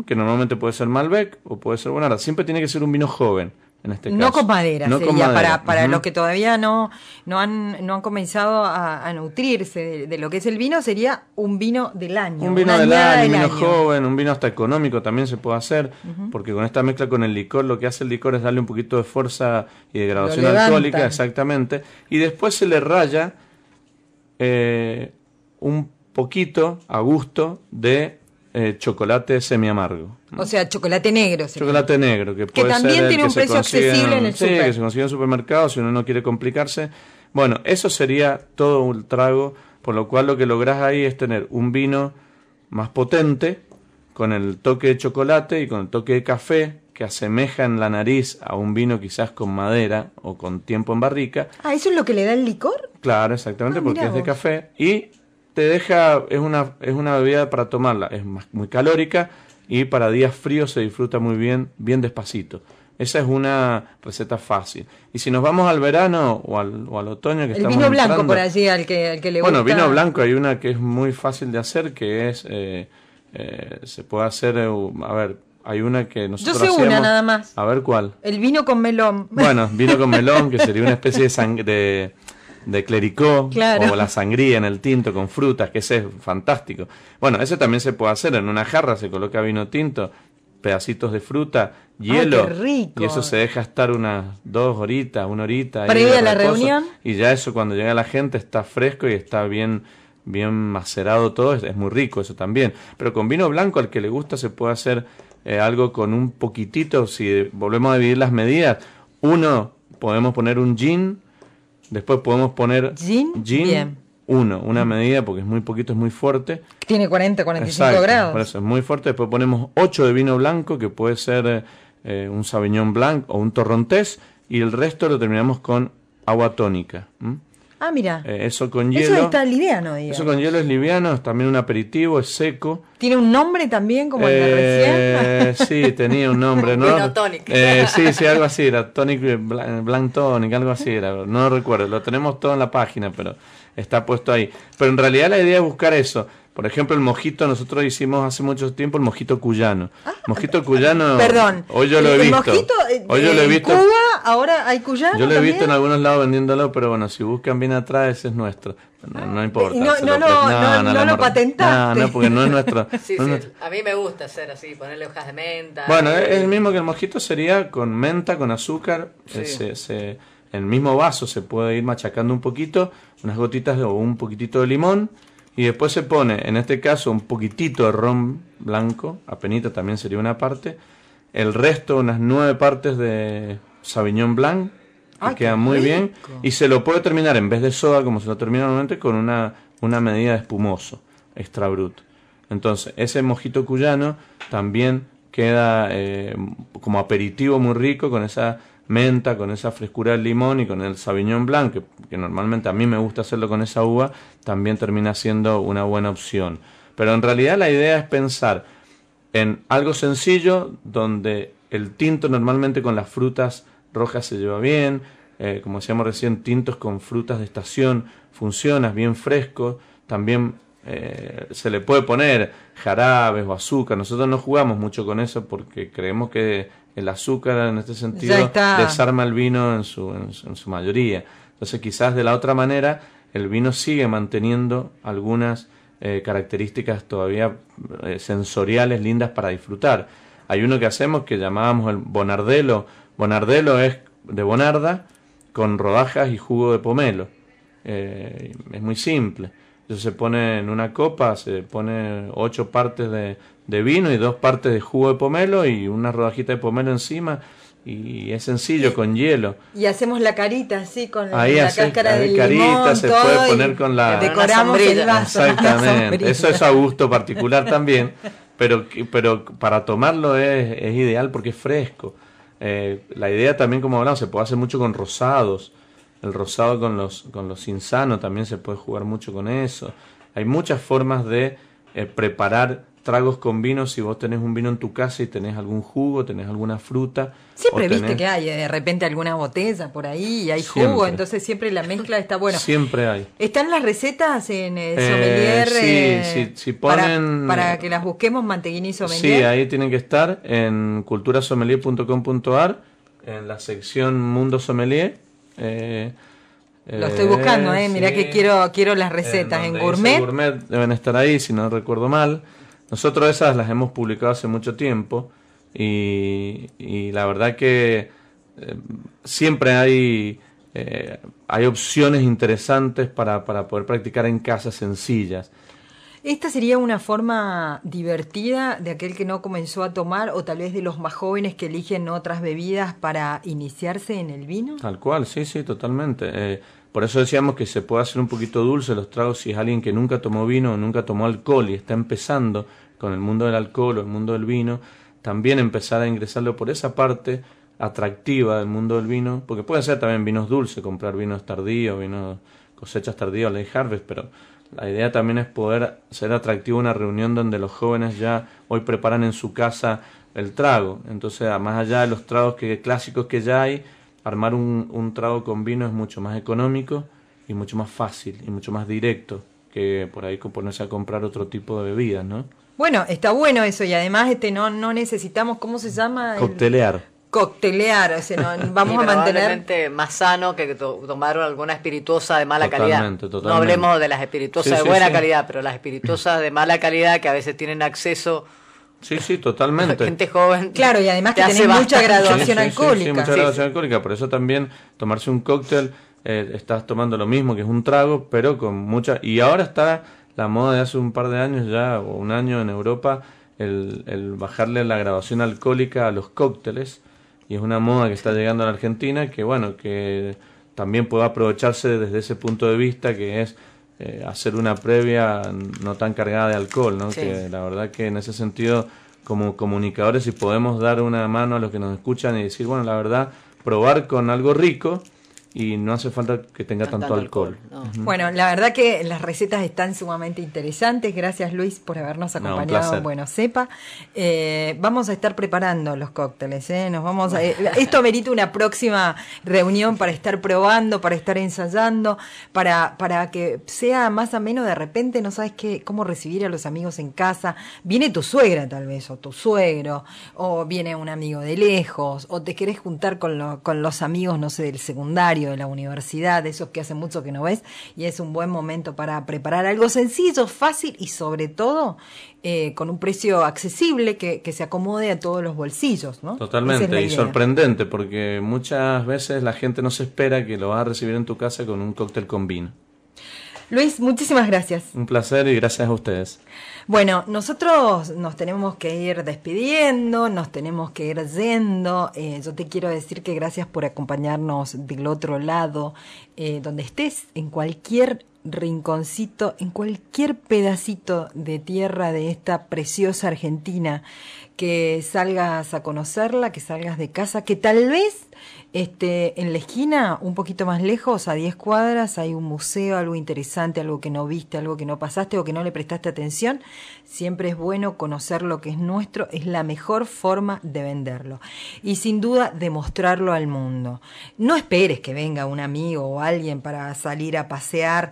que normalmente puede ser Malbec o puede ser Bonarda. Siempre tiene que ser un vino joven, en este caso. No con madera, no sería con madera. Para los que todavía no han comenzado a nutrirse de lo que es el vino, sería un vino del año. Un vino del año, un vino joven, un vino hasta económico también se puede hacer, porque con esta mezcla con el licor, lo que hace el licor es darle un poquito de fuerza y de graduación alcohólica, exactamente, y después se le raya un poquito a gusto de chocolate semiamargo. O sea, chocolate negro. Chocolate negro, que también tiene un precio accesible en el supermercado. Sí, que se consigue en el supermercado, si uno no quiere complicarse. Bueno, eso sería todo un trago, por lo cual lo que lográs ahí es tener un vino más potente, con el toque de chocolate y con el toque de café, que asemeja en la nariz a un vino quizás con madera o con tiempo en barrica. Ah, ¿eso es lo que le da el licor? Claro, exactamente, porque es de café y... te deja, es una bebida para tomarla, es muy calórica y para días fríos se disfruta muy bien, bien despacito. Esa es una receta fácil. Y si nos vamos al verano o al otoño que estamos entrando... El vino blanco por allí, al que le gusta. Bueno, vino blanco, hay una que es muy fácil de hacer, que es... se puede hacer... a ver, hay una que nosotros hacíamos... Yo sé una nada más. A ver, ¿cuál? El vino con melón. Bueno, vino con melón, que sería una especie de sangre... de clericó, claro. O la sangría en el tinto con frutas, que ese es fantástico. Bueno, ese también se puede hacer. En una jarra se coloca vino tinto, pedacitos de fruta, hielo. ¡Ay, qué rico! Y eso se deja estar unas 2 horitas, 1 horita. Previa a la reunión. Y ya eso cuando llega la gente está fresco y está bien macerado todo. Es muy rico eso también. Pero con vino blanco al que le gusta se puede hacer algo con un poquitito. Si volvemos a dividir las medidas, uno podemos poner un gin. Después podemos poner gin 1, una medida, porque es muy poquito, es muy fuerte. Tiene 40, 45 Exacto, grados. Por eso es muy fuerte. Después ponemos 8 de vino blanco, que puede ser un Sauvignon Blanc o un Torrontés. Y el resto lo terminamos con agua tónica. ¿Mm? Ah, mira. Eso con hielo. Eso está liviano, digamos. Eso con hielo es liviano, es también un aperitivo, es seco. ¿Tiene un nombre también, como el de recién? Sí, tenía un nombre, ¿no? Bueno, tonic. Sí, algo así, era tonic, blanc tonic, algo así era. No recuerdo, lo tenemos todo en la página, pero está puesto ahí. Pero en realidad la idea es buscar eso. Por ejemplo, el mojito, nosotros hicimos hace mucho tiempo el mojito cuyano. Ah, mojito cuyano. Perdón. Hoy yo lo he visto. Mojito, hoy yo lo he visto. Cuba, ahora hay cuyano. Yo lo he visto en algunos lados vendiéndolo, pero bueno, si buscan bien atrás, ese es nuestro. No importa. No lo patentaste. No, porque no es nuestro. Sí, no es nuestro. A mí me gusta hacer así, ponerle hojas de menta. Bueno, es el mismo que el mojito, sería con menta, con azúcar. Sí. En el mismo vaso se puede ir machacando un poquito, unas gotitas o un poquitito de limón. Y después se pone, en este caso, un poquitito de ron blanco, apenita también sería una parte. El resto, unas 9 partes de Sauvignon Blanc, que queda muy bien. Y se lo puede terminar, en vez de soda, como se lo termina normalmente, con una medida de espumoso, extra brut. Entonces, ese mojito cuyano también queda como aperitivo muy rico, con esa menta, con esa frescura del limón y con el Sauvignon Blanc, que normalmente a mí me gusta hacerlo con esa uva, también termina siendo una buena opción. Pero en realidad la idea es pensar en algo sencillo, donde el tinto normalmente con las frutas rojas se lleva bien, como decíamos recién, tintos con frutas de estación funciona, bien fresco, también se le puede poner jarabes o azúcar. Nosotros no jugamos mucho con eso porque creemos que el azúcar en este sentido desarma el vino en su mayoría. Entonces quizás de la otra manera el vino sigue manteniendo algunas características todavía sensoriales lindas para disfrutar. Hay uno que hacemos que llamábamos el bonardelo. Bonardelo es de bonarda con rodajas y jugo de pomelo. Es muy simple. Entonces se pone en una copa, se pone 8 partes de vino y 2 partes de jugo de pomelo y una rodajita de pomelo encima, y es sencillo, con hielo. Y hacemos la carita así con la cáscara de limón. Carita se puede poner con la... Decoramos el vaso. Exactamente, eso es a gusto particular también, pero para tomarlo es ideal porque es fresco. La idea también, como hablamos, se puede hacer mucho con rosados. El rosado con los insanos también se puede jugar mucho con eso. Hay muchas formas de preparar tragos con vino. Si vos tenés un vino en tu casa y tenés algún jugo, tenés alguna fruta. Siempre viste que hay de repente alguna botella por ahí y hay jugo, entonces siempre la mezcla está buena. Siempre hay. ¿Están las recetas en sommelier? Sí, ponen... Para que las busquemos, Manteghini Sommelier. Sí, ahí tienen que estar en culturasommelier.com.ar, en la sección Mundo Sommelier. Lo estoy buscando, mirá, sí, que quiero las recetas en gourmet deben estar ahí, si no recuerdo mal. Nosotros esas las hemos publicado hace mucho tiempo y la verdad que siempre hay opciones interesantes para poder practicar en casa, sencillas. ¿Esta sería una forma divertida de aquel que no comenzó a tomar, o tal vez de los más jóvenes que eligen otras bebidas para iniciarse en el vino? Tal cual, sí, totalmente. Por eso decíamos que se puede hacer un poquito dulce los tragos si es alguien que nunca tomó vino o nunca tomó alcohol y está empezando con el mundo del alcohol o el mundo del vino. También empezar a ingresarlo por esa parte atractiva del mundo del vino, porque puede ser también vinos dulces, comprar vinos tardíos, vinos cosechas tardías, late harvest, pero... La idea también es poder ser atractivo una reunión donde los jóvenes ya hoy preparan en su casa el trago. Entonces, más allá de los tragos clásicos que ya hay, armar un trago con vino es mucho más económico y mucho más fácil y mucho más directo que por ahí ponerse a comprar otro tipo de bebidas, ¿no? Bueno, está bueno eso, y además no necesitamos, ¿cómo se llama? Coctelear. Coctelear, o sea, vamos a mantener más sano que tomar alguna espirituosa de mala calidad. Totalmente. No hablemos de las espirituosas de buena calidad, pero las espirituosas de mala calidad que a veces tienen acceso. Sí, sí, totalmente. Gente joven. Claro, y además que tiene mucha graduación alcohólica. Sí, mucha graduación alcohólica, por eso también tomarse un cóctel, estás tomando lo mismo que es un trago, pero con mucha... Y ahora está la moda de hace un par de años ya, o un año en Europa, el bajarle la graduación alcohólica a los cócteles, y es una moda que está llegando a la Argentina, que bueno, que también puede aprovecharse desde ese punto de vista, que es hacer una previa no tan cargada de alcohol, ¿no? Sí. Que la verdad que en ese sentido, como comunicadores, si podemos dar una mano a los que nos escuchan y decir, bueno, la verdad, probar con algo rico, y no hace falta que tenga tanto alcohol. No. Uh-huh. Bueno, la verdad que las recetas están sumamente interesantes. Gracias, Luis, por habernos acompañado en Buena Cepa. Vamos a estar preparando los cócteles, ¿eh? Esto merita una próxima reunión para estar probando, para estar ensayando, para que sea más ameno. De repente no sabes cómo recibir a los amigos en casa. Viene tu suegra tal vez, o tu suegro, o viene un amigo de lejos, o te querés juntar con los amigos, no sé, del secundario, de la universidad, de esos que hace mucho que no ves, y es un buen momento para preparar algo sencillo, fácil y sobre todo con un precio accesible que se acomode a todos los bolsillos, ¿no? Totalmente, y sorprendente, porque muchas veces la gente no se espera que lo vas a recibir en tu casa con un cóctel con vino. Luis, muchísimas gracias. Un placer, y gracias a ustedes. Bueno, nosotros nos tenemos que ir despidiendo, nos tenemos que ir yendo. Yo te quiero decir que gracias por acompañarnos del otro lado, donde estés, en cualquier rinconcito, en cualquier pedacito de tierra de esta preciosa Argentina, que salgas a conocerla, que salgas de casa, que tal vez en la esquina, un poquito más lejos, a 10 cuadras, hay un museo, algo interesante, algo que no viste, algo que no pasaste o que no le prestaste atención. Siempre es bueno conocer lo que es nuestro, es la mejor forma de venderlo y sin duda de mostrarlo al mundo. No esperes que venga un amigo o alguien para salir a pasear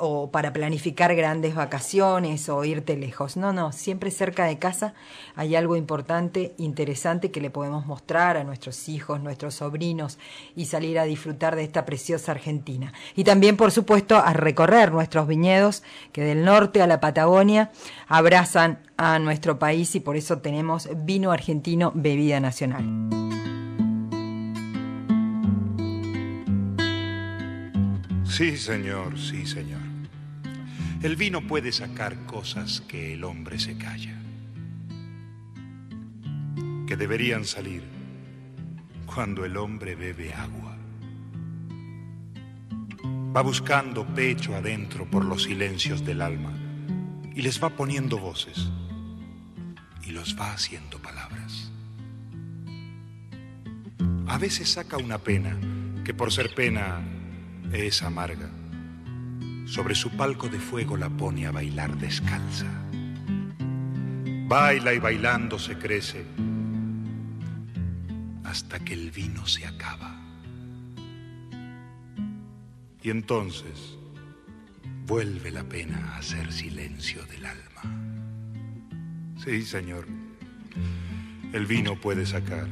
o para planificar grandes vacaciones o irte lejos. No, siempre cerca de casa hay algo importante, interesante, que le podemos mostrar a nuestros hijos, nuestros sobrinos, y salir a disfrutar de esta preciosa Argentina. Y también, por supuesto, a recorrer nuestros viñedos, que del norte a la Patagonia abrazan a nuestro país, y por eso tenemos vino argentino, bebida nacional. Sí, señor, sí, señor. El vino puede sacar cosas que el hombre se calla, que deberían salir cuando el hombre bebe agua. Va buscando pecho adentro por los silencios del alma, y les va poniendo voces, y los va haciendo palabras. A veces saca una pena, que por ser pena es amarga. Sobre su palco de fuego la pone a bailar descalza. Baila y bailando se crece, hasta que el vino se acaba. Y entonces vuelve la pena a hacer silencio del alma. Sí, señor, el vino puede sacar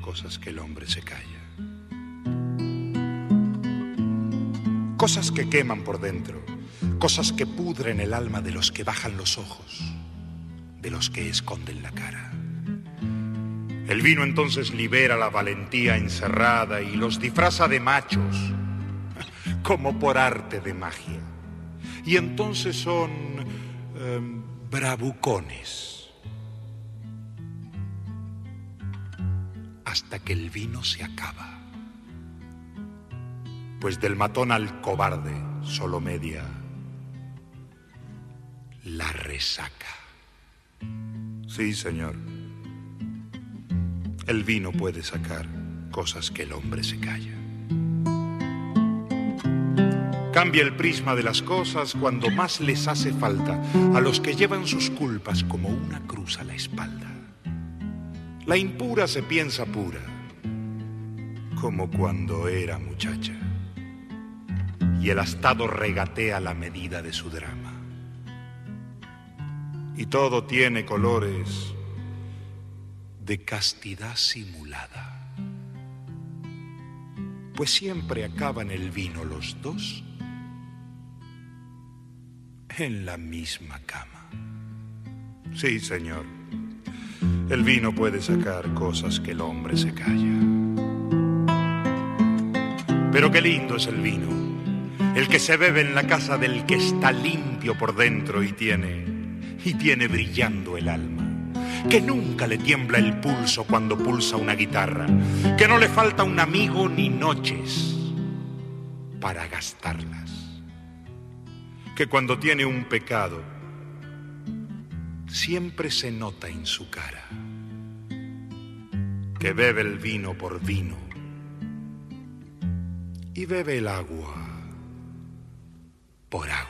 cosas que el hombre se calla. Cosas que queman por dentro, cosas que pudren el alma de los que bajan los ojos, de los que esconden la cara. El vino entonces libera la valentía encerrada y los disfraza de machos, como por arte de magia. Y entonces son bravucones, hasta que el vino se acaba. Pues del matón al cobarde solo media la resaca. Sí, señor. El vino puede sacar cosas que el hombre se calla. Cambia el prisma de las cosas cuando más les hace falta, a los que llevan sus culpas como una cruz a la espalda. La impura se piensa pura, como cuando era muchacha, y el astado regatea la medida de su drama. Y todo tiene colores de castidad simulada, pues siempre acaban el vino los dos en la misma cama. Sí, señor, el vino puede sacar cosas que el hombre se calla. Pero qué lindo es el vino, el que se bebe en la casa del que está limpio por dentro y tiene brillando el alma, que nunca le tiembla el pulso cuando pulsa una guitarra, que no le falta un amigo ni noches para gastarlas, que cuando tiene un pecado siempre se nota en su cara, que bebe el vino por vino y bebe el agua por agua.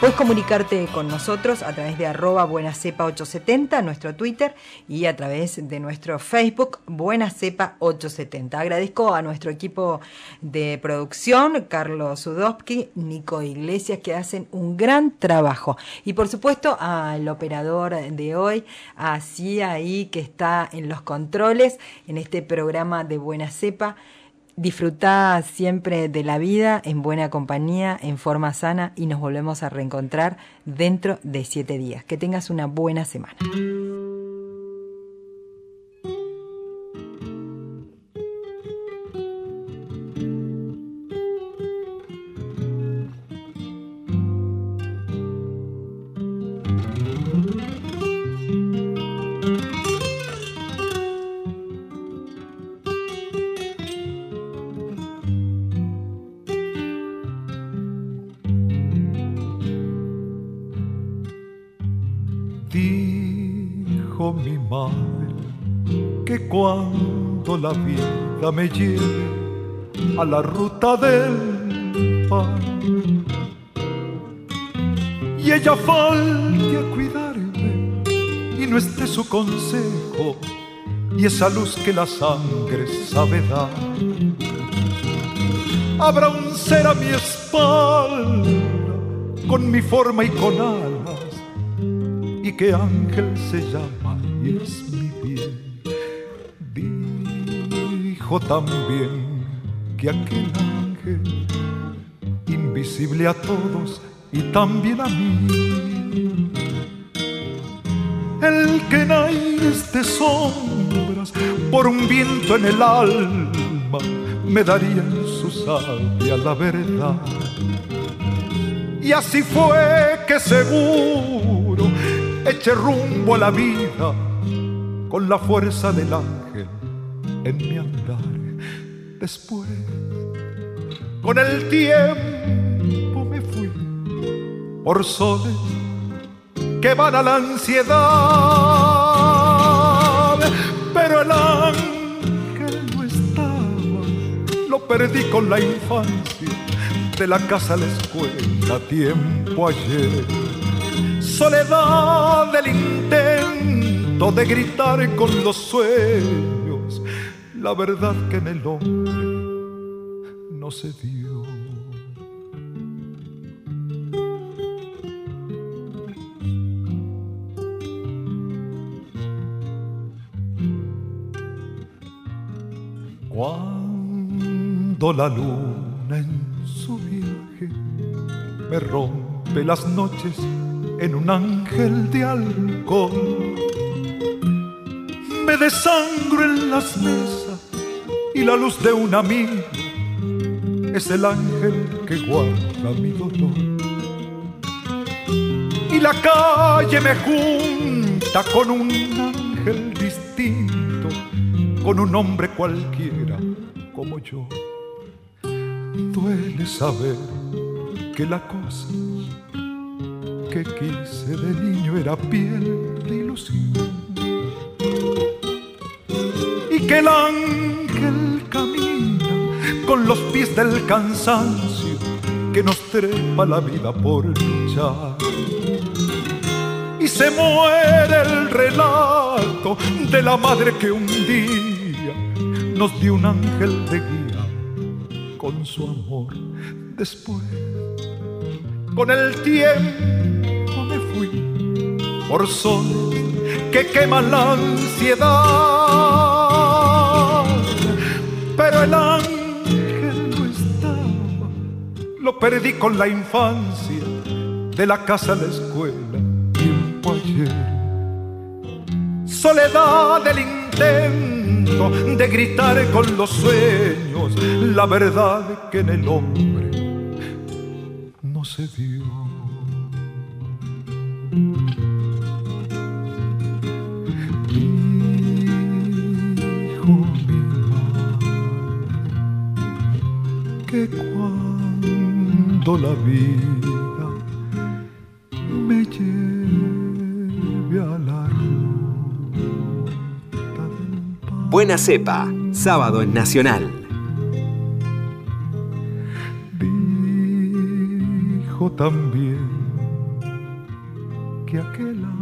Puedes comunicarte con nosotros a través de @buenacepa870, nuestro Twitter, y a través de nuestro Facebook, buenacepa870. Agradezco a nuestro equipo de producción, Carlos Sudovsky, Nico Iglesias, que hacen un gran trabajo. Y por supuesto al operador de hoy, a Cia, ahí que está en los controles, en este programa de Buena Cepa. Disfrutá siempre de la vida, en buena compañía, en forma sana, y nos volvemos a reencontrar dentro de 7 días. Que tengas una buena semana. Cuando la vida me lleve a la ruta del pan y ella falte a cuidarme y no esté su consejo y esa luz que la sangre sabe dar, habrá un ser a mi espalda con mi forma y con alas, y que ángel se llama y es mi bien. Dijo también que aquel ángel, invisible a todos y también a mí, el que en aires de sombras, por un viento en el alma, me daría en su sabia la verdad. Y así fue que seguro eché rumbo a la vida con la fuerza del ángel en mi andar. Después, con el tiempo me fui por soles que van a la ansiedad, pero el ángel no estaba, lo perdí con la infancia, de la casa a la escuela, tiempo ayer. Soledad del intento de gritar con los sueños la verdad que en el hombre no se dio. Cuando la luna en su viaje me rompe las noches en un ángel de alcohol, me desangro en las mesas y la luz de un amigo es el ángel que guarda mi dolor. Y la calle me junta con un ángel distinto, con un hombre cualquiera como yo. Duele saber que la cosa que quise de niño era piel de ilusión, y que el ángel camina con los pies del cansancio que nos trepa la vida por luchar, y se muere el relato de la madre que un día nos dio un ángel de guía con su amor. Después, con el tiempo me fui por soles que queman la ansiedad, pero el ángel no estaba, lo perdí con la infancia, de la casa a la escuela, tiempo ayer. Soledad del intento de gritar con los sueños la verdad que en el hombre se dio. Dijo mi mamá que cuando la vida me lleve a la ruta del... Buena Cepa, sábado en Nacional. También que aquel